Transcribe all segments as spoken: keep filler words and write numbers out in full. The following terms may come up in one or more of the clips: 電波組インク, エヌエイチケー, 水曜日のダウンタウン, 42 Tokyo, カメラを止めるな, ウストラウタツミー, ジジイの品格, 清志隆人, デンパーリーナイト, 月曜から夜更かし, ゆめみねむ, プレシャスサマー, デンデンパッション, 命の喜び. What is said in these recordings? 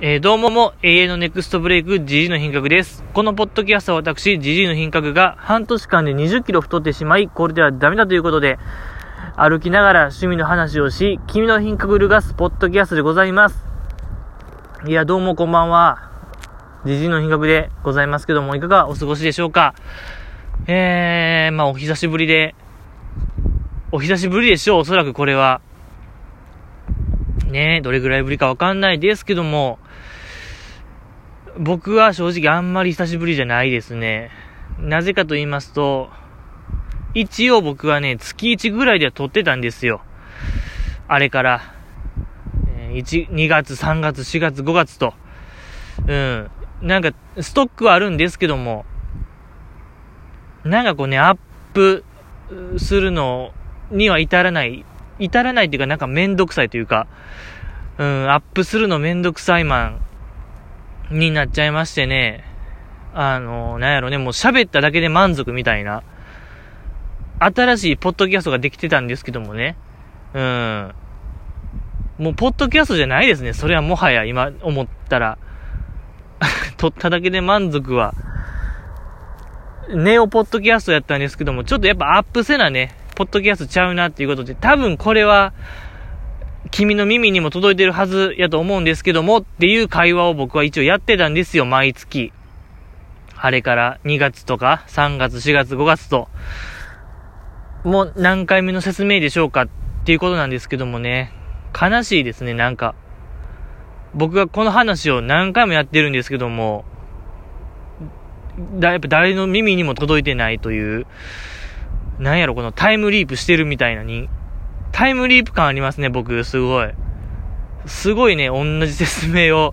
えー、どうもも、永遠のネクストブレイク、ジジイの品格です。このポッドキャストは私、ジジイの品格が半年間でにじゅっキロ太ってしまい、これではダメだということで、歩きながら趣味の話をし、君の品格を揺るがすポッドキャストでございます。いや、どうもこんばんは。ジジイの品格でございますけども、いかがお過ごしでしょうか。えー、まあお久しぶりで、お久しぶりでしょう、おそらくこれは。ねえ、どれぐらいぶりかわかんないですけども、僕は正直あんまり久しぶりじゃないですね。なぜかと言いますと、一応僕はね、月いちぐらいでは撮ってたんですよ。あれから、いち、にがつ、さんがつ、しがつ、ごがつと。うん。なんか、ストックはあるんですけども、なんかこうね、アップするのには至らない。至らないっていうか、なんかめんどくさいというか、うん、アップするのめんどくさいマンになっちゃいましてね、あの、なんやろね、もう喋っただけで満足みたいな、新しいポッドキャストができてたんですけどもね、うん、もうポッドキャストじゃないですね、それはもはや今思ったら、撮っただけで満足は、ネオポッドキャストやったんですけども、ちょっとやっぱアップせなね、ポッドキャストちゃうなっていうことで、多分これは君の耳にも届いてるはずやと思うんですけどもっていう会話を僕は一応やってたんですよ、毎月。あれからにがつとかさんがつ、しがつ、ごがつと、もう何回目の説明でしょうかっていうことなんですけどもね、悲しいですね、なんか。僕がこの話を何回もやってるんですけども、だやっぱ誰の耳にも届いてないという、なんやろ、このタイムリープしてるみたいなに、タイムリープ感ありますね、僕、すごい。すごいね、同じ説明を、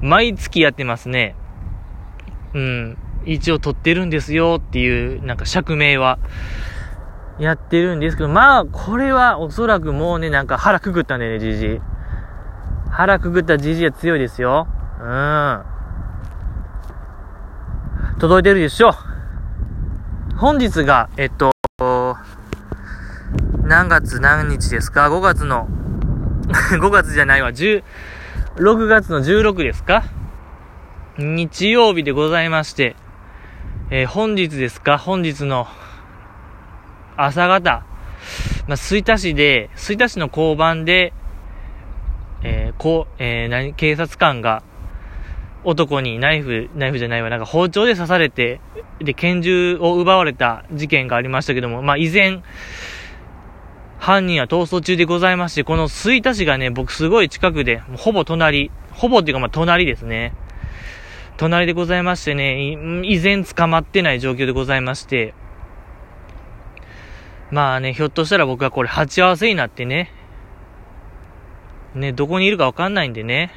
毎月やってますね。うん。一応撮ってるんですよっていう、なんか釈明は、やってるんですけど、まあ、これはおそらくもうね、なんか腹くぐったんだよね、ジジイ。腹くぐったジジイは強いですよ。うん。届いてるでしょ。本日が、えっと、何月何日ですか？ ご 月のごがつじゃないわ、ろくがつのじゅうろくですか、日曜日でございまして、えー、本日ですか、本日の朝方、まあ、吹田市で吹田市の交番で、えーこうえー、何警察官が男にナイフ、ナイフじゃないわ、なんか包丁で刺されて、で、拳銃を奪われた事件がありましたけども、まあ、依然、犯人は逃走中でございまして、この吹田市がね、僕すごい近くで、ほぼ隣、ほぼっていうかまあ隣ですね。隣でございましてね、依然捕まってない状況でございまして、まあね、ひょっとしたら僕はこれ鉢合わせになってね、ね、どこにいるかわかんないんでね、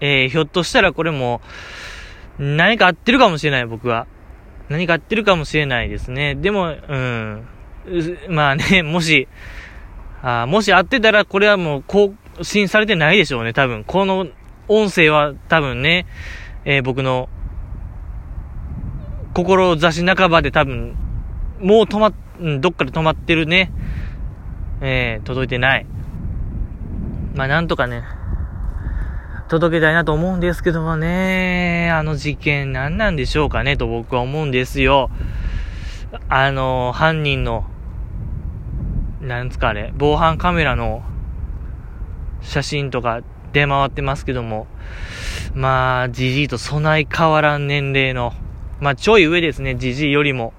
えー、ひょっとしたらこれも何か合ってるかもしれない、僕は何か合ってるかもしれないですね。でも、うん、まあね、もしあもし合ってたらこれはもう更新されてないでしょうね、多分この音声は多分ね、えー、僕の志半ばで多分もう止まっどっかで止まってるね、えー、届いてない、まあなんとかね届けたいなと思うんですけどもね、あの事件何なんでしょうかねと僕は思うんですよ。あの犯人のなんつかあれ防犯カメラの写真とか出回ってますけども、まあジジイとそない変わらん年齢の、まあちょい上ですね、ジジイよりも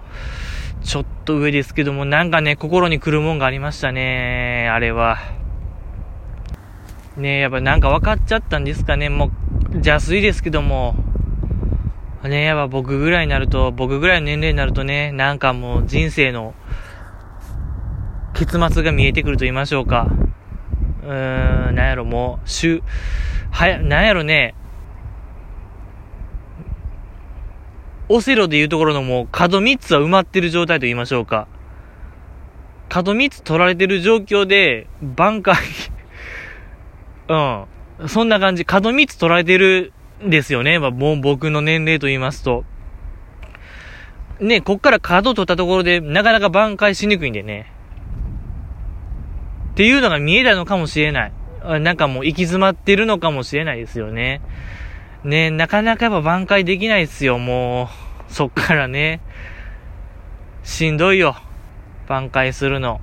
ちょっと上ですけども、なんかね心にくるもんがありましたね、あれはねえ、やっぱなんか分かっちゃったんですかね、もう邪推ですけどもねえ、やっぱ僕ぐらいになると僕ぐらいの年齢になるとね、なんかもう人生の結末が見えてくると言いましょうか、うーん、なんやろ、もうしゅはやなんやろね、オセロでいうところのもう角みっつは埋まってる状態と言いましょうか、角みっつ取られてる状況で挽回うん。そんな感じ。角みっつ取られてるんですよね。まあ、もう僕の年齢と言いますと。ね、こっから角取ったところで、なかなか挽回しにくいんでね。っていうのが見えたのかもしれない。なんかもう行き詰まってるのかもしれないですよね。ね、なかなかやっぱ挽回できないですよ、もう。そっからね。しんどいよ、挽回するの。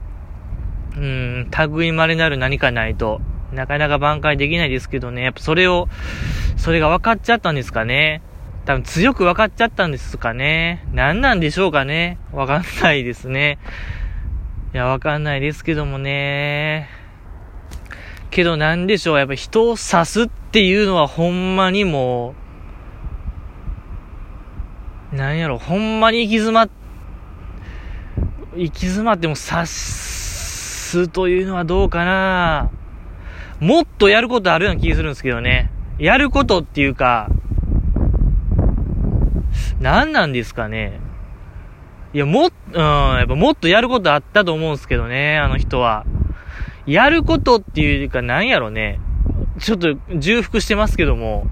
うーん、類いまれなる何かないと、なかなか挽回できないですけどね。やっぱそれを、それが分かっちゃったんですかね。多分強く分かっちゃったんですかね。何なんでしょうかね。分かんないですね。いや、分かんないですけどもね。けどなんでしょう。やっぱ人を刺すっていうのはほんまにもう、なんやろ、ほんまに行き詰まっ、行き詰まっても刺すというのはどうかな。もっとやることあるような気がするんですけどね。やることっていうか、なんなんですかね。いや、も、うん、やっぱもっとやることあったと思うんですけどね、あの人は。やることっていうか、なんやろね。ちょっと重複してますけども。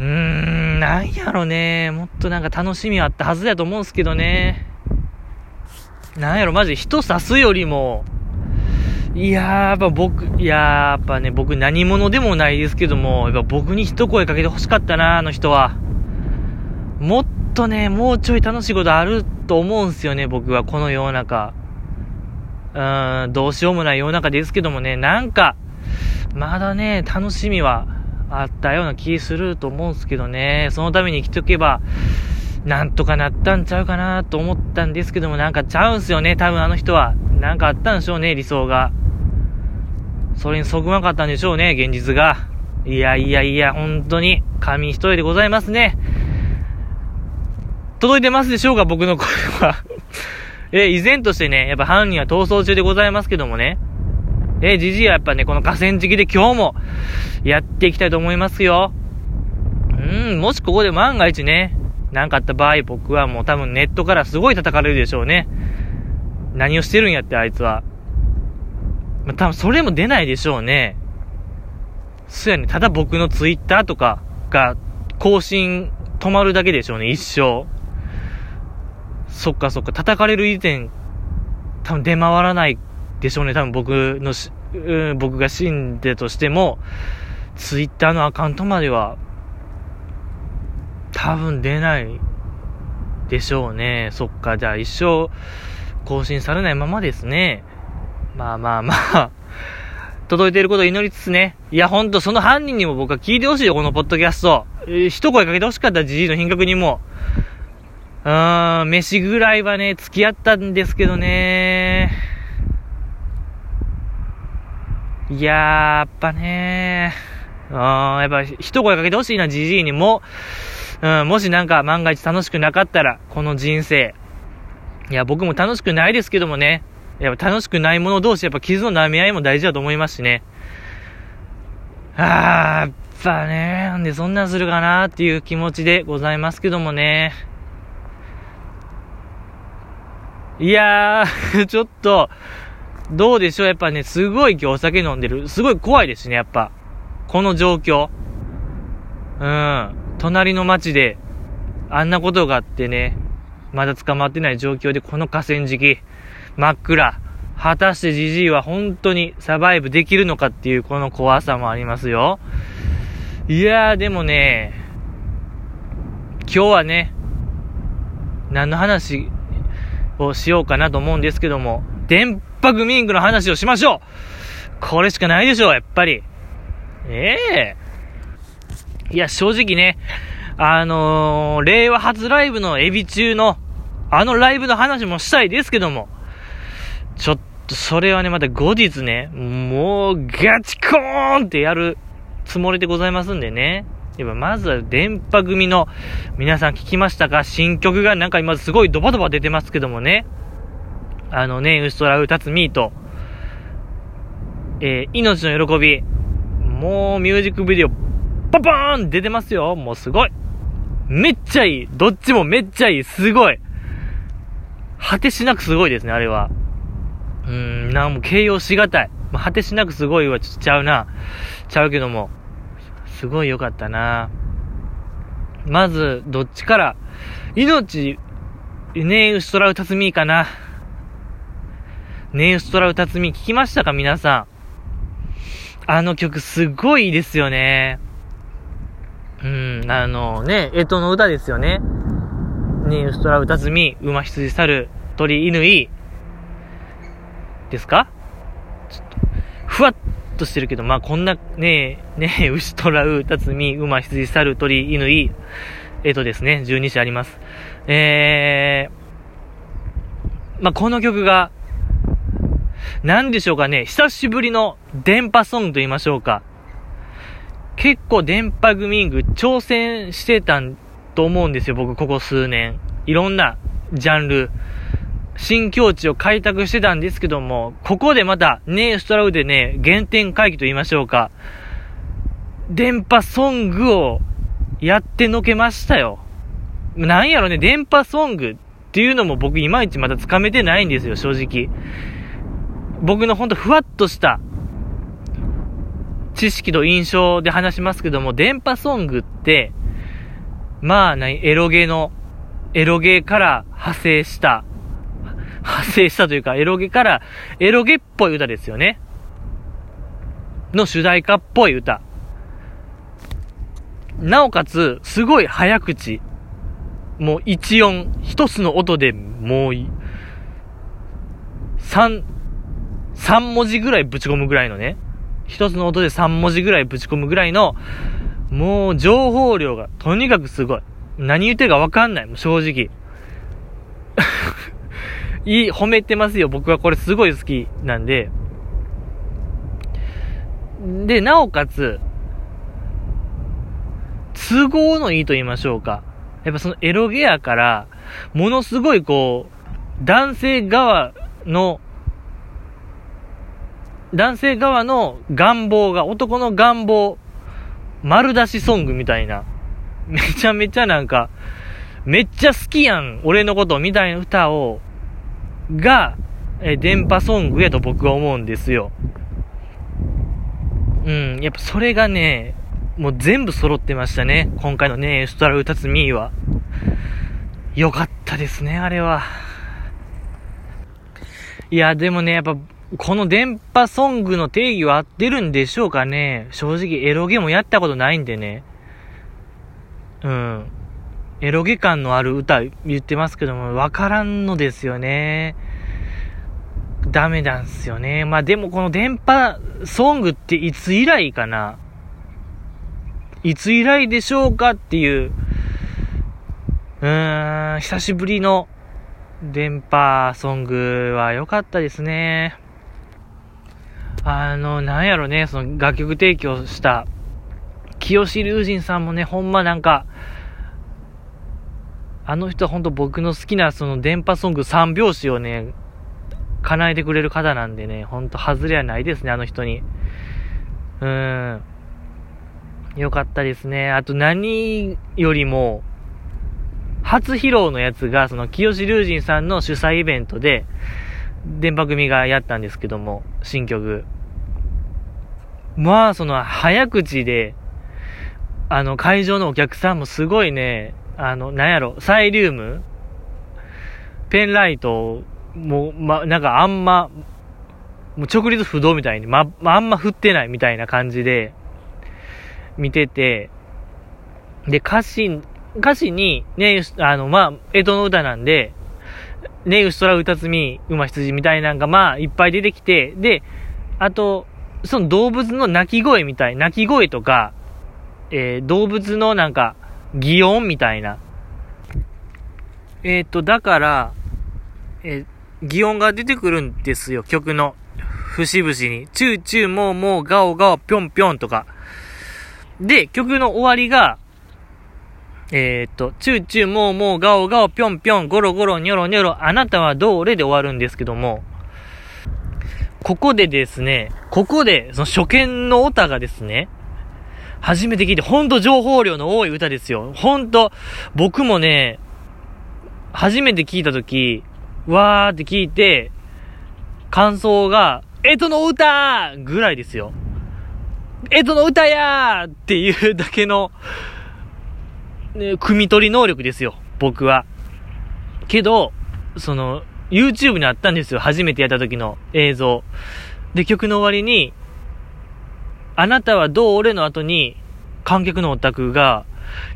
うーん、なんやろね。もっとなんか楽しみあったはずだと思うんですけどね。なんやろ、マジ人刺すよりも、いやー、やっぱ僕、いやー、やっぱね、僕何者でもないですけども、やっぱ僕に一声かけて欲しかったな、あの人は。もっとね、もうちょい楽しいことあると思うんすよね、僕は、この世の中。うーん、どうしようもない世の中ですけどもね、なんか、まだね、楽しみはあったような気すると思うんすけどね、そのために生きておけば、なんとかなったんちゃうかなと思ったんですけども、なんかちゃうんすよね、多分あの人は。なんかあったんでしょうね、理想が。それにそぐわなかったんでしょうね、現実が。いやいやいや、本当に、神一人でございますね。届いてますでしょうか、僕の声は。え、依然としてね、やっぱ犯人は逃走中でございますけどもね。え、じじいはやっぱね、この河川敷で今日もやっていきたいと思いますよ。うん、もしここで万が一ね、なんかあった場合、僕はもう多分ネットからすごい叩かれるでしょうね。何をしてるんやって、あいつは。まあ、多分それも出ないでしょうね。そうやね、ただ僕のツイッターとかが更新止まるだけでしょうね、一生。そっかそっか、叩かれる以前、多分出回らないでしょうね。多分僕のし、うん、僕が死んでとしても、ツイッターのアカウントまでは、多分出ないでしょうね。そっか、じゃあ一生更新されないままですね。まあまあまあ、届いていることを祈りつつね。いや、ほんとその犯人にも僕は聞いてほしいよ、このポッドキャスト。えー、一声かけてほしかった、じじいの品格にも。うーん、飯ぐらいはね、付き合ったんですけどね。いやー、やっぱねー。うーん、やっぱ一声かけてほしいな、じじいにも。うん、もしなんか万が一楽しくなかったら、この人生。いや、僕も楽しくないですけどもね。やっぱ楽しくないもの同士、やっぱ傷の舐め合いも大事だと思いますしね。あー、やっぱね、なんでそんなんするかなーっていう気持ちでございますけどもね。いやー、ちょっと、どうでしょう。やっぱね、すごい今日お酒飲んでる。すごい怖いですね、やっぱ。この状況。うん。隣の町で、あんなことがあってね、まだ捕まってない状況で、この河川敷、真っ暗。果たしてジジイは本当にサバイブできるのかっていう、この怖さもありますよ。いやー、でもね、今日はね、何の話をしようかなと思うんですけども、電波組インクの話をしましょう。これしかないでしょう、やっぱり。ええー。いや、正直ね、あのー、令和初ライブのエビ中の、あのライブの話もしたいですけども、ちょっとそれはね、また後日ね、もうガチコーンってやるつもりでございますんでね。やっぱまずは電波組の皆さん聞きましたか？新曲がなんか今すごいドバドバ出てますけどもね。あのね、ウストラウタツミーと、えー、命の喜び、もうミュージックビデオ、パパーン出てますよ。もうすごい。めっちゃいい。どっちもめっちゃいい。すごい。果てしなくすごいですね、あれは。うーん、なんも形容しがたい。まあ、果てしなくすごいはちゃうな。ちゃうけども。すごい良かったな。まず、どっちから。命、ネイウストラウタツミーかな。ネイウストラウタツミー聞きましたか、皆さん。あの曲すごいいいですよね。うん、あのね、干支の歌ですよね。ね、うすとらうたずみ、馬羊猿、鳥犬ですか？ちょっとふわっとしてるけど、まあこんなね、ね、うすとらうたずみ、馬羊猿、鳥犬、干支ですね。じゅうに種あります。えー、まあこの曲がなんでしょうかね、久しぶりの電波ソングと言いましょうか。結構電波グミング挑戦してたと思うんですよ、僕ここ数年。いろんなジャンル、新境地を開拓してたんですけども、ここでまたね、ストラウでね、原点回帰と言いましょうか。電波ソングをやってのけましたよ。なんやろね、電波ソングっていうのも僕いまいちまだつかめてないんですよ、正直。僕のほんとふわっとした知識と印象で話しますけども、電波ソングって、まあ何、エロゲの、エロゲから派生した、派生したというか、エロゲから、エロゲっぽい歌ですよね。の主題歌っぽい歌。なおかつ、すごい早口。もう一音、一つの音でもう、三、三文字ぐらいぶち込むぐらいのね。一つの音で三文字ぐらいぶち込むぐらいの、もう情報量がとにかくすごい。何言ってるかわかんない、もう正直。いい、褒めてますよ。僕はこれすごい好きなんで。で、なおかつ、都合のいいと言いましょうか。やっぱそのエロゲアから、ものすごいこう、男性側の、男性側の願望が、男の願望、丸出しソングみたいな、めちゃめちゃなんか、めっちゃ好きやん、俺のことみたいな歌を、が、え、電波ソングやと僕は思うんですよ。うん、やっぱそれがね、もう全部揃ってましたね。今回のね、ストラウタツミーは。よかったですね、あれは。いや、でもね、やっぱ、この電波ソングの定義は合ってるんでしょうかね。正直エロゲもやったことないんでね。うん。エロゲ感のある歌言ってますけども、わからんのですよね。ダメなんすよね。まあでもこの電波ソングっていつ以来かな。いつ以来でしょうかっていう。うーん、久しぶりの電波ソングは良かったですね。あの、なんやろね、その楽曲提供した清志隆人さんもね、ほんまなんか、あの人はほんと僕の好きなその電波ソング三拍子をね、叶えてくれる方なんでね、ほんと外れはないですね、あの人に。うーん。よかったですね。あと何よりも、初披露のやつが、その清志隆人さんの主催イベントで、電波組がやったんですけども、新曲。まあ、その、早口で、あの、会場のお客さんもすごいね、あの、なんやろ、サイリウムペンライトも、ま、なんかあんま、もう直立不動みたいに、ま、あんま振ってないみたいな感じで、見てて、で、歌詞、歌詞に、ね、あの、まあ、江戸の歌なんで、ね、うすとらうたつみ、うまひつじみたいなんが、まあ、いっぱい出てきて、で、あと、その動物の鳴き声みたい、鳴き声とか、えー、動物のなんか、擬音みたいな。えっと、だから、えー、擬音が出てくるんですよ、曲の節々に。チューチュー、もうもう、ガオガオ、ぴょんぴょんとか。で、曲の終わりが、えー、っと、チューチュー、もうもう、ガオガオ、ぴょんぴょん、ゴロゴロ、ニョロニョロ、あなたはどれで終わるんですけども、ここでですね、ここで、その初見の歌がですね、初めて聞いて、ほんと情報量の多い歌ですよ。ほんと、僕もね、初めて聞いたとき、わーって聞いて、感想が、えとの歌ぐらいですよ。えとの歌やーっていうだけの、ね、汲み取り能力ですよ、僕は。けど、その、YouTube にあったんですよ、初めてやった時の映像。で、曲の終わりに、あなたはどう俺の後に観客のオタクが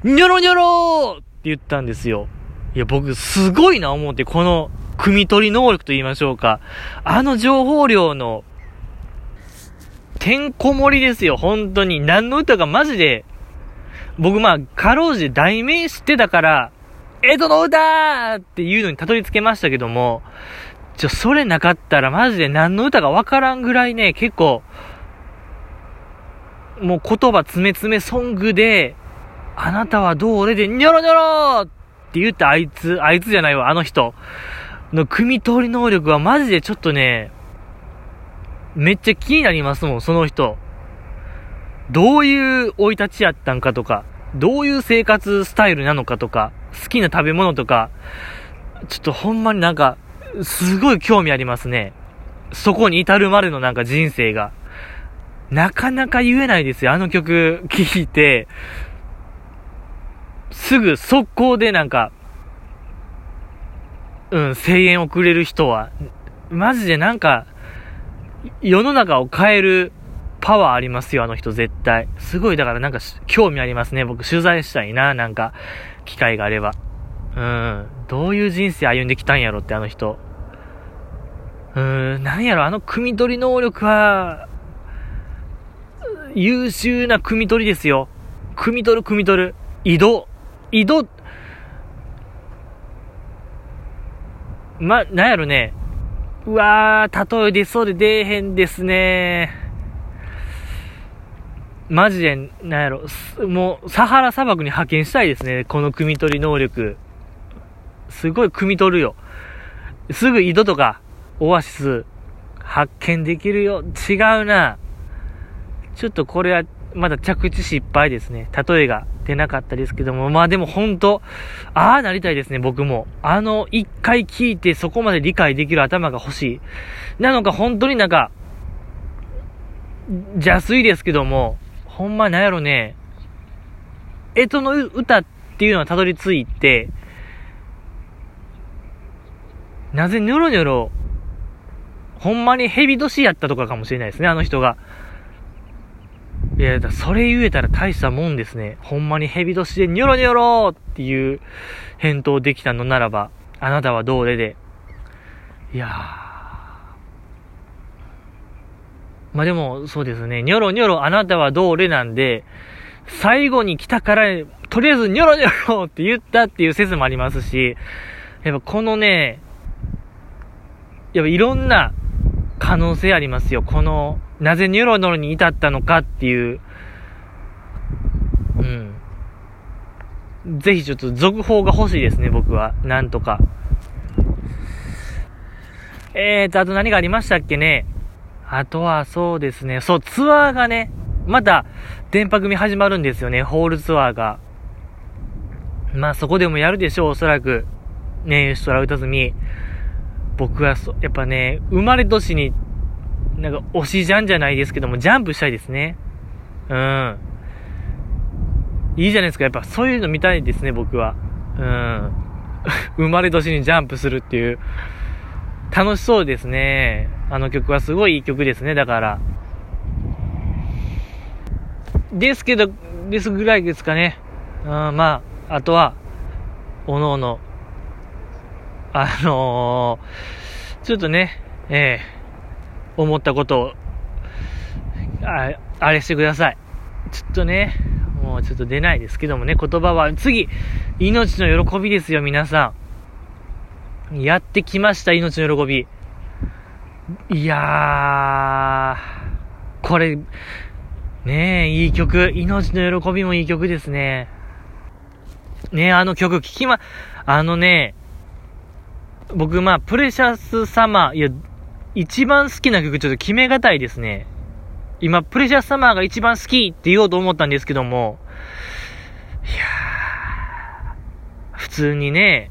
ニョロニョローって言ったんですよ。いや僕すごいな思って、この汲み取り能力と言いましょうか、あの情報量のてんこ盛りですよ。本当に何の歌かマジで僕まあかろうじて題名知ってたから江戸の歌っていうのにたどり着けましたけども、ちょそれなかったらマジで何の歌かわからんぐらいね、結構もう言葉詰め詰めソングで、あなたはどう俺でニョロニョロって言ったあいつ、あいつじゃないわ、あの人の汲み取り能力はマジでちょっとね、めっちゃ気になりますもん。その人どういう生い立ちやったんかとか、どういう生活スタイルなのかとか、好きな食べ物とか、ちょっとほんまになんかすごい興味ありますね。そこに至るまでのなんか人生がなかなか言えないですよ。あの曲聴いてすぐ速攻でなんかうん声援をくれる人はマジでなんか世の中を変えるパワーありますよ、あの人絶対。すごいだからなんか興味ありますね。僕取材したいな、なんか機会があれば。うんどういう人生歩んできたんやろって、あの人。うーんなんやろ、あの汲み取り能力は優秀な汲み取りですよ。汲み取る汲み取る井戸井戸ま、なんやろね、うわー例え出そうで出えへんですね。マジでなんやろ、もうサハラ砂漠に派遣したいですね、この汲み取り能力。すごい汲み取るよ。すぐ井戸とかオアシス発見できるよ。違うな、ちょっとこれはまだ着地失敗ですね。例えが出なかったですけども、まあでも本当、ああなりたいですね、僕も。あの一回聞いてそこまで理解できる頭が欲しい。なのか本当になんか、邪推ですけども、ほんまなんやろね、えとの歌っていうのはたどり着いて、なぜニョロニョロ、ほんまに蛇年やったとかかもしれないですね、あの人が。いやだ、それ言えたら大したもんですね。ほんまに蛇年でニョロニョロっていう返答できたのならば、あなたはどうでで。いやー。まあでも、そうですね。ニョロニョロ、あなたはどうでなんで、最後に来たから、とりあえずニョロニョロって言ったっていう説もありますし、やっぱこのね、やっぱいろんな可能性ありますよ。この、なぜニョロニョロに至ったのかっていう、うん、ぜひちょっと続報が欲しいですね、僕は。なんとか。えーと、あと何がありましたっけね。あとはそうですね、そう、ツアーがね、また、電波組始まるんですよね、ホールツアーが。まあそこでもやるでしょう、おそらく。ねえ、吉虎歌住。僕はそ、やっぱね、生まれ年に、なんか、推しジャンじゃないですけども、ジャンプしたいですね。うん。いいじゃないですか。やっぱそういうの見たいですね、僕は。うん。生まれ年にジャンプするっていう。楽しそうですね。あの曲はすごいいい曲ですね、だから。ですけど、ですぐらいですかね。うん、まあ、あとは、おのおの、あのー、ちょっとね、ええー、思ったことを あ, あれしてください。ちょっとねもうちょっと出ないですけどもね、言葉は次命の喜びですよ。皆さんやってきました、命の喜び。いやーこれねえいい曲、命の喜びもいい曲ですね。ねえあの曲聴きまあのね僕まあプレシャス様いや一番好きな曲ちょっと決めがたいですね。今プレシャスサマーが一番好きって言おうと思ったんですけども、いやー普通にね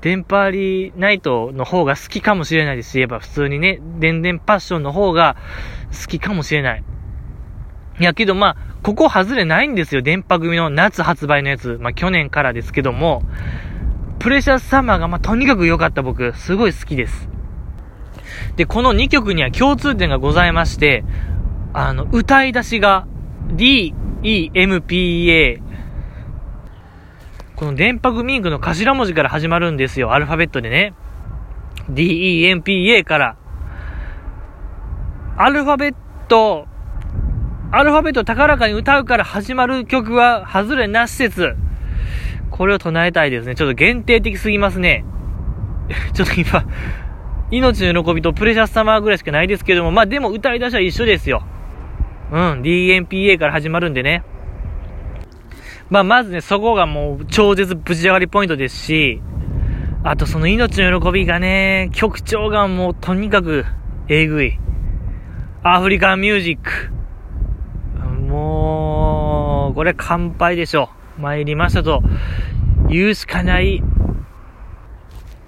デンパーリーナイトの方が好きかもしれないですし、やっぱ普通にねデンデンパッションの方が好きかもしれない。いやけどまあここ外れないんですよ、デンパ組の夏発売のやつ。まあ去年からですけども、プレシャスサマーがまあとにかく良かった。僕すごい好きです。でこのにきょくには共通点がございまして、あの、歌い出しが ディーイーエムピーエー。この電波組員の頭文字から始まるんですよ。アルファベットでね。ディーイーエムピーエー から。アルファベット、アルファベット高らかに歌うから始まる曲は外れなし説。これを唱えたいですね。ちょっと限定的すぎますね。ちょっと今、命の喜びとプレシャスサマーぐらいしかないですけども、まあでも歌い出しは一緒ですよ。うん、ディーエムピーエー から始まるんでね。まあまずね、そこがもう超絶ぶち上がりポイントですし、あとその命の喜びがね、曲調がもうとにかくえぐい。アフリカンミュージック。もう、これ乾杯でしょ。参りましたと言うしかない。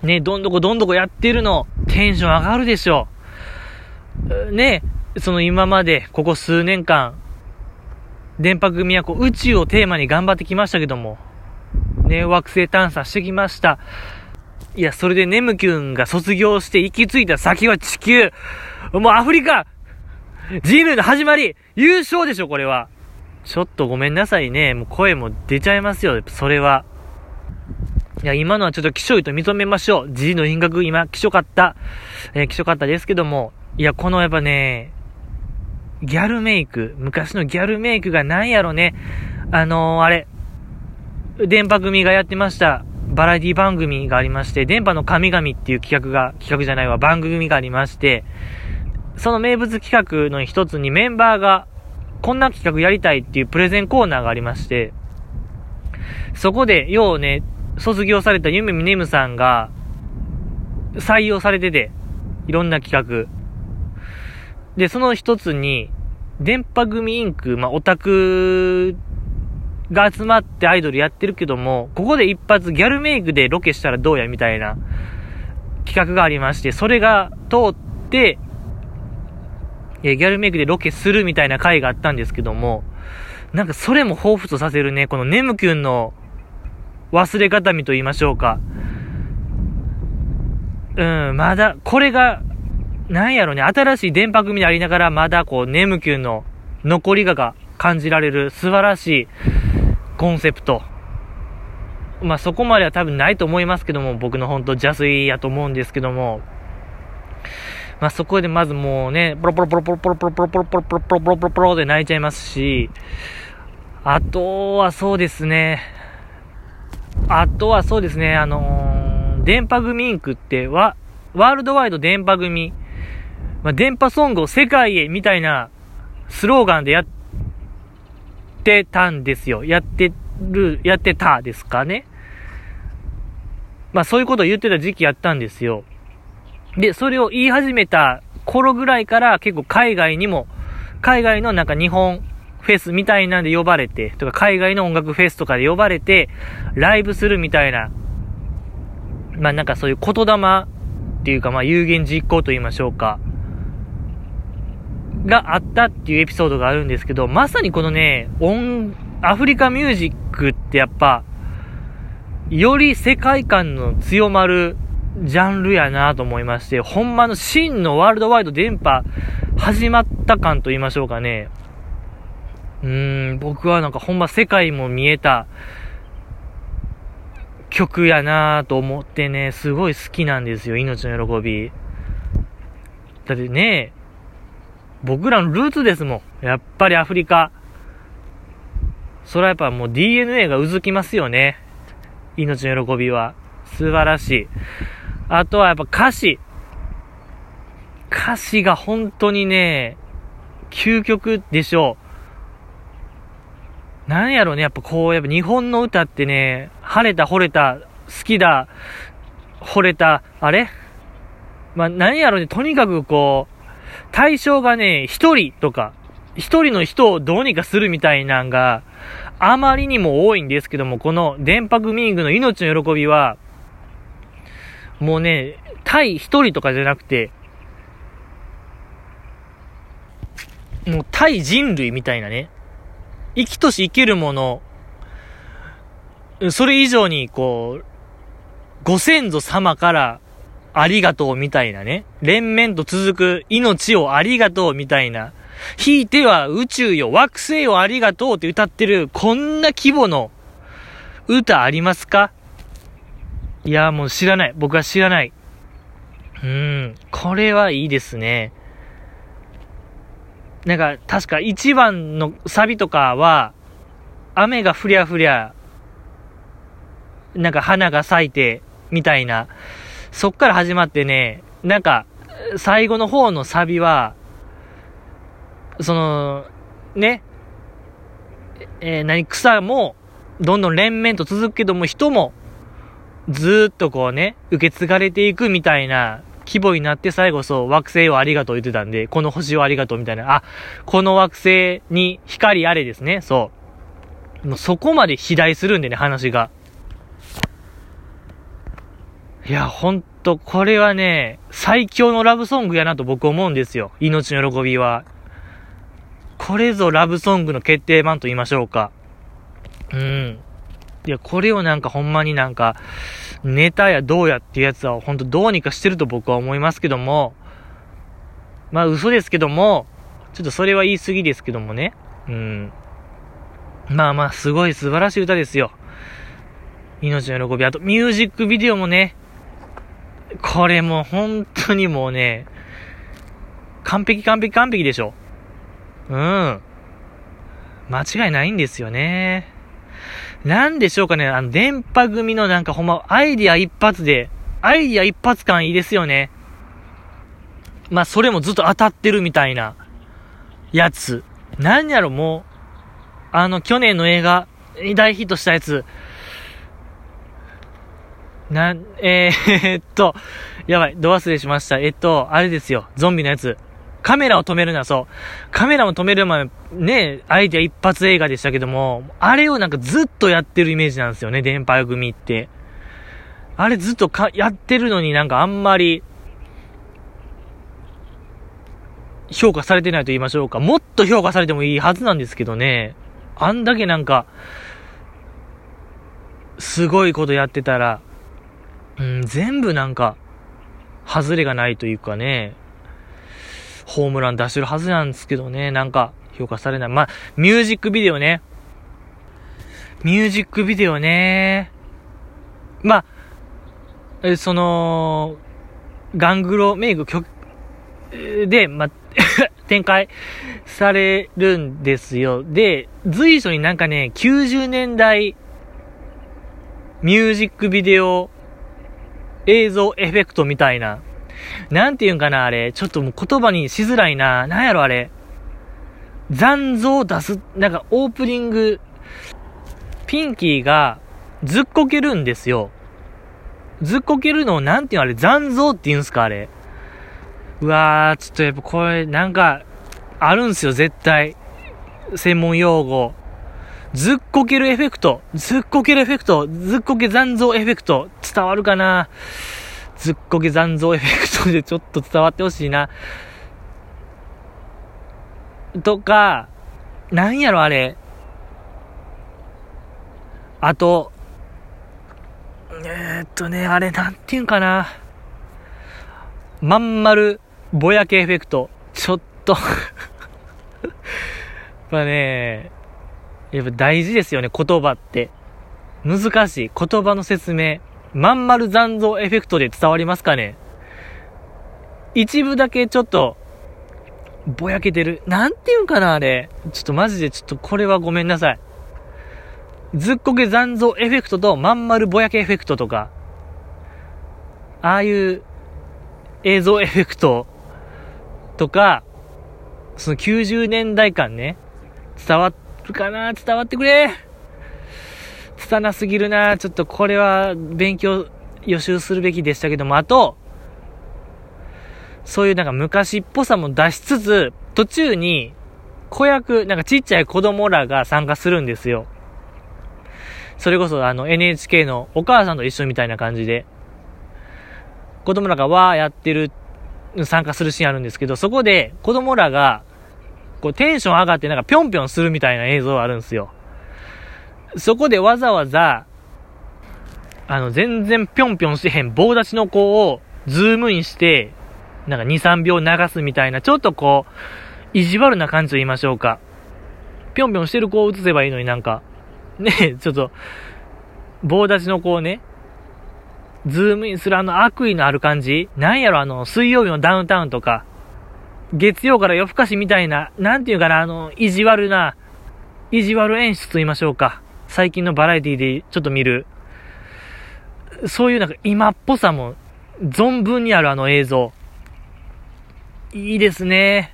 ね、どんどこどんどこやってるの、テンション上がるでしょ。ね、その今まで、ここ数年間、電波組はこう宇宙をテーマに頑張ってきましたけども、ね、惑星探査してきました。いや、それでネムキュンが卒業して行き着いた先は地球。もうアフリカ、人類の始まり、優勝でしょ、これは。ちょっとごめんなさいね。もう声も出ちゃいますよ、それは。いや、今のはちょっときしょいと認めましょう。G の品格、今、きしょかった。えー、きしょかったですけども。いや、このやっぱね、ギャルメイク。昔のギャルメイクがなんやろね。あのー、あれ。電波組がやってました。バラエティ番組がありまして、電波の神々っていう企画が、企画じゃないわ、番組がありまして、その名物企画の一つにメンバーが、こんな企画やりたいっていうプレゼンコーナーがありまして、そこで、ようね、卒業されたゆめみねむさんが採用されてて、いろんな企画で、その一つに電波組インク、まあオタクが集まってアイドルやってるけども、ここで一発ギャルメイクでロケしたらどうやみたいな企画がありまして、それが通ってギャルメイクでロケするみたいな回があったんですけども、なんかそれも彷彿とさせるね、このねむきゅんの忘れ方見と言いましょうか。うん、まだ、これが、なんやろね、新しい電波組でありながら、まだこう、ネムキュンの残りがが感じられる素晴らしいコンセプト。まあ、そこまでは多分ないと思いますけども、僕のほんと邪推やと思うんですけども、まあ、そこでまずもうね、ポロポロポロポロポロポロポロポロポロポロポロポロポロポロで泣いちゃいますし、あとはそうですね、あとはそうですね、あのー、電波組インクってワ、ワールドワイド電波組、まあ、電波ソングを世界へみたいなスローガンでやってたんですよ。やってる、やってたですかね。まあそういうことを言ってた時期やったんですよ。で、それを言い始めた頃ぐらいから結構海外にも、海外のなんか日本、フェスみたいなんで呼ばれて、とか海外の音楽フェスとかで呼ばれて、ライブするみたいな、まあなんかそういう言霊っていうか、まあ有言実行と言いましょうか、があったっていうエピソードがあるんですけど、まさにこのね、音、アフリカミュージックってやっぱ、より世界観の強まるジャンルやなと思いまして、ほんまの真のワールドワイド電波始まった感と言いましょうかね。うーん、僕はなんかほんま世界も見えた曲やなぁと思ってね、すごい好きなんですよ、命の喜び。だってね、僕らのルーツですもん。やっぱりアフリカ。それはやっぱもう ディーエヌエー がうずきますよね。命の喜びは。素晴らしい。あとはやっぱ歌詞。歌詞が本当にね、究極でしょう。なんやろうね、やっぱこう、やっぱ日本の歌ってね、晴れた、惚れた、好きだ、惚れた、あれ？まあ、なんやろうね、とにかくこう、対象がね、一人とか、一人の人をどうにかするみたいなんが、あまりにも多いんですけども、この電波組員の命の喜びは、もうね、対一人とかじゃなくて、もう対人類みたいなね。生きとし生けるもの、それ以上にこう、ご先祖様からありがとうみたいなね、連綿と続く命をありがとうみたいな、ひいては宇宙よ、惑星よありがとうって歌ってる、こんな規模の歌ありますか？いや、もう知らない。僕は知らない。うーん。これはいいですね。なんか、確か一番のサビとかは、雨がふりゃふりゃ、なんか花が咲いて、みたいな。そっから始まってね、なんか、最後の方のサビは、その、ね、えー、何、草も、どんどん連綿と続くけども、人も、ずーっとこうね、受け継がれていくみたいな規模になって、最後そう、惑星をありがとう言ってたんで、この星をありがとうみたいな、あ、この惑星に光あれですね、そう。もうそこまで肥大するんでね、話が。いや、ほんと、これはね、最強のラブソングやなと僕思うんですよ。命の喜びは。これぞラブソングの決定版と言いましょうか。うん。いや、これをなんかほんまになんか、ネタやどうやっていうやつはほんとどうにかしてると僕は思いますけども、まあ嘘ですけども、ちょっとそれは言い過ぎですけどもね、うん。まあまあ、すごい素晴らしい歌ですよ。命の喜び。あと、ミュージックビデオもね、これも本当にもうね、完璧完璧完璧でしょ。うん。間違いないんですよね。なんでしょうかね、あの、電波組のなんかほんま、アイディア一発で、アイディア一発感いいですよね。まあ、それもずっと当たってるみたいな、やつ。なんやろ、もう、あの、去年の映画に大ヒットしたやつ。なん、えー、っと、やばい、ど忘れしました。えっと、あれですよ、ゾンビのやつ。カメラを止めるな、そう。カメラを止める前、ね、アイデア一発映画でしたけども、あれをなんかずっとやってるイメージなんですよね、電波組って。あれずっとかやってるのになんかあんまり、評価されてないと言いましょうか。もっと評価されてもいいはずなんですけどね。あんだけなんか、すごいことやってたら、うん、全部なんか、外れがないというかね、ホームラン出してるはずなんですけどね、なんか評価されない。まあ、ミュージックビデオね。ミュージックビデオね。まあ、えその、ガングロメイク曲で、まあ、展開されるんですよ。で、随所になんかね、きゅうじゅうねんだいミュージックビデオ映像エフェクトみたいな。なんて言うんかな、あれ。ちょっともう言葉にしづらいな。なんやろ、あれ。残像を出す。なんか、オープニング、ピンキーが、ずっこけるんですよ。ずっこけるのを、なんて言うの、あれ、残像って言うんすか、あれ。うわー、ちょっとやっぱこれ、なんか、あるんすよ、絶対。専門用語。ずっこけるエフェクト。ずっこけるエフェクト。ずっこけ残像エフェクト。伝わるかな。ずっこけ残像エフェクトでちょっと伝わってほしいな。とか、なんやろあれ。あと、えー、っとね、あれなんていうんかな。まん丸ぼやけエフェクト。ちょっと。やっぱね、やっぱ大事ですよね、言葉って。難しい。言葉の説明。まん丸残像エフェクトで伝わりますかね。一部だけちょっとぼやけてる。なんていうんかなあれ。ちょっとマジでちょっとこれはごめんなさい。ずっこけ残像エフェクトとまん丸ぼやけエフェクトとか、ああいう映像エフェクトとか、そのきゅうじゅうねんだい感ね、伝わるかな。伝わってくれ。拙すぎるな。ちょっとこれは勉強予習するべきでしたけども、あとそういうなんか昔っぽさも出しつつ、途中に子役なんかちっちゃい子供らが参加するんですよ。それこそあの エヌエイチケー のお母さんと一緒みたいな感じで子供らがわーやってる参加するシーンあるんですけど、そこで子供らがこうテンション上がってなんかぴょんぴょんするみたいな映像があるんですよ。そこでわざわざ、あの、全然ぴょんぴょんしてへん棒立ちの子をズームインして、なんかに、さんびょう流すみたいな、ちょっとこう、意地悪な感じと言いましょうか。ぴょんぴょんしてる子を映せばいいのになんか、ね、ちょっと、棒立ちの子をね、ズームインするあの悪意のある感じ、なんやろあの、水曜日のダウンタウンとか、月曜から夜更かしみたいな、なんていうかな、あの、意地悪な、意地悪演出と言いましょうか。最近のバラエティでちょっと見る。そういうなんか今っぽさも存分にあるあの映像。いいですね。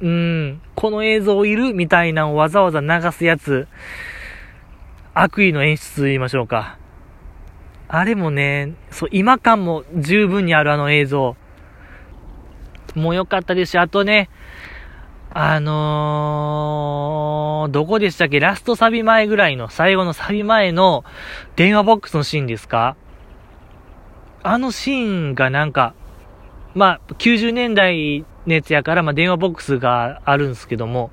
うん。この映像いるみたいなのをわざわざ流すやつ。悪意の演出と言いましょうか。あれもね、そう、今感も十分にあるあの映像。もう良かったですし、あとね、あのー、どこでしたっけ、ラストサビ前ぐらいの、最後のサビ前の電話ボックスのシーンですか？あのシーンがなんか、まあ、きゅうじゅうねんだいのやつやから、まあ、電話ボックスがあるんですけども、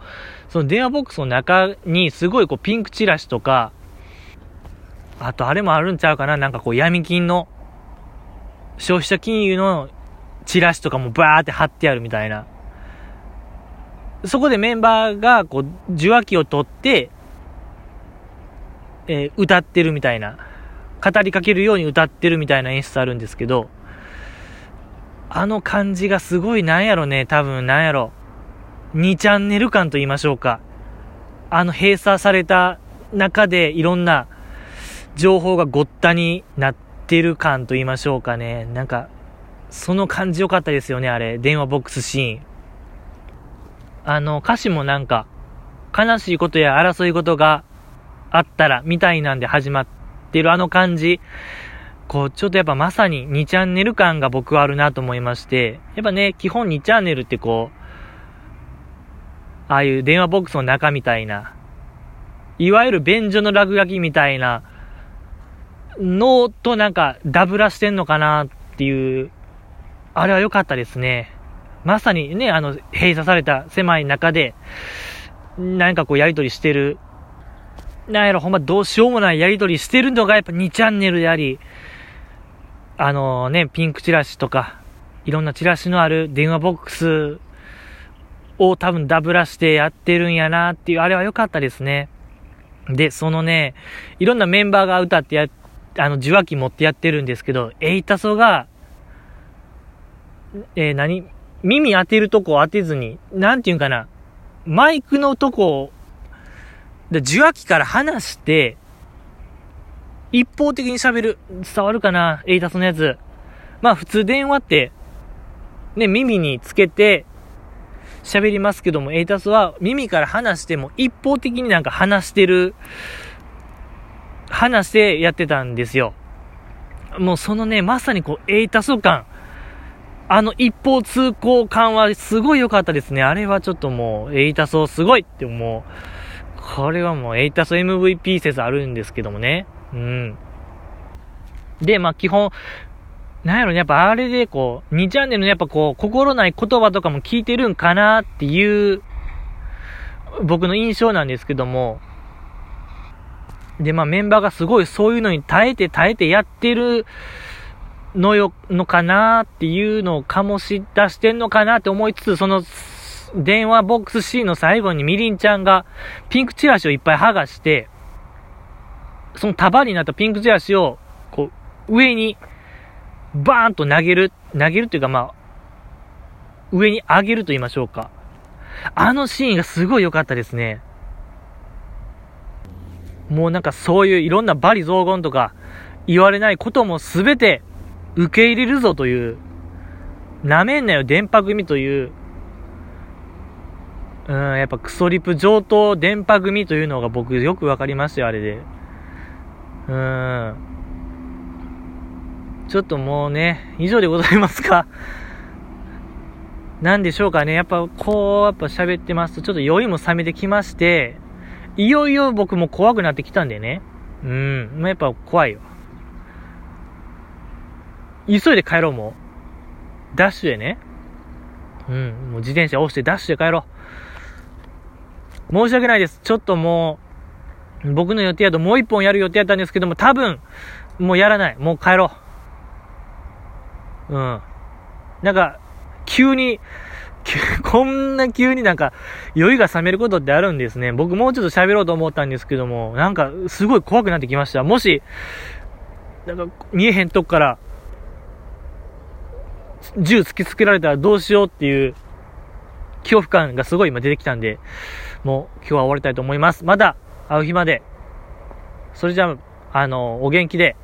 その電話ボックスの中にすごいこうピンクチラシとか、あとあれもあるんちゃうかな、なんかこう闇金の、消費者金融のチラシとかもバーって貼ってあるみたいな。そこでメンバーがこう受話器を取って、えー、歌ってるみたいな、語りかけるように歌ってるみたいな演出あるんですけど、あの感じがすごいなんやろね、多分なんやろにチャンネル感と言いましょうか。あの閉鎖された中でいろんな情報がごったになってる感と言いましょうかね。なんかその感じ良かったですよね、あれ電話ボックスシーン。あの歌詞もなんか悲しいことや争いことがあったらみたいなんで始まってるあの感じ、こうちょっとやっぱまさににチャンネル感が僕はあるなと思いまして、やっぱね、基本にチャンネルってこうああいう電話ボックスの中みたいな、いわゆる便所の落書きみたいなのとなんかダブらしてんのかなっていう、あれは良かったですね。まさにね、あの、閉鎖された狭い中で、なんかこうやりとりしてる、なんやろ、ほんまどうしようもないやりとりしてるのがやっぱにチャンネルであり、あのね、ピンクチラシとか、いろんなチラシのある電話ボックスを多分ダブらしてやってるんやなっていう、あれは良かったですね。で、そのね、いろんなメンバーが歌ってや、あの、受話器持ってやってるんですけど、エイタソが、えー、何耳当てるとこ当てずに、なんていうんかな、マイクのとこを、受話器から離して、一方的に喋る。伝わるかな？エイタスのやつ。まあ普通電話って、ね、耳につけて喋りますけども、エイタスは耳から離しても一方的になんか話してる、話してやってたんですよ。もうそのね、まさにこう、エイタス感。あの一方通行感はすごい良かったですね。あれはちょっともう、エイタソすごいってもう、これはもうエイタソ エムブイピー 説あるんですけどもね。うん。で、まあ基本、なんやろね、やっぱあれでこう、にチャンネルのやっぱこう、心ない言葉とかも聞いてるんかなっていう、僕の印象なんですけども。で、まあメンバーがすごいそういうのに耐えて耐えてやってる、のよ、のかなーっていうのを醸し出してんのかなって思いつつ、その電話ボックス C の最後にみりんちゃんがピンクチラシをいっぱい剥がして、その束になったピンクチラシをこう上にバーンと投げる、投げるというかまあ、上に上げると言いましょうか。あのシーンがすごい良かったですね。もうなんかそういういろんな罵詈雑言とか言われないこともすべて受け入れるぞという、なめんなよ電波組という、うん、やっぱクソリプ上等電波組というのが僕よくわかりましたよ、あれで。うん、ちょっともうね、以上でございますか。なんでしょうかね、やっぱこうやっぱ喋ってますとちょっと酔いも冷めてきまして、いよいよ僕も怖くなってきたんでね。うん、まあ、やっぱ怖いよ。急いで帰ろう、もうダッシュでね。うん、もう自転車押してダッシュで帰ろう。申し訳ないです。ちょっともう僕の予定やともう一本やる予定やったんですけども、多分もうやらない、もう帰ろう。うん、なんか急にこんな急になんか酔いが冷めることってあるんですね。僕もうちょっと喋ろうと思ったんですけども、なんかすごい怖くなってきました。もしなんか見えへんとこから銃突きつけられたらどうしようっていう恐怖感がすごい今出てきたんで、もう今日は終わりたいと思います。また会う日まで、それじゃあ、あの、お元気で。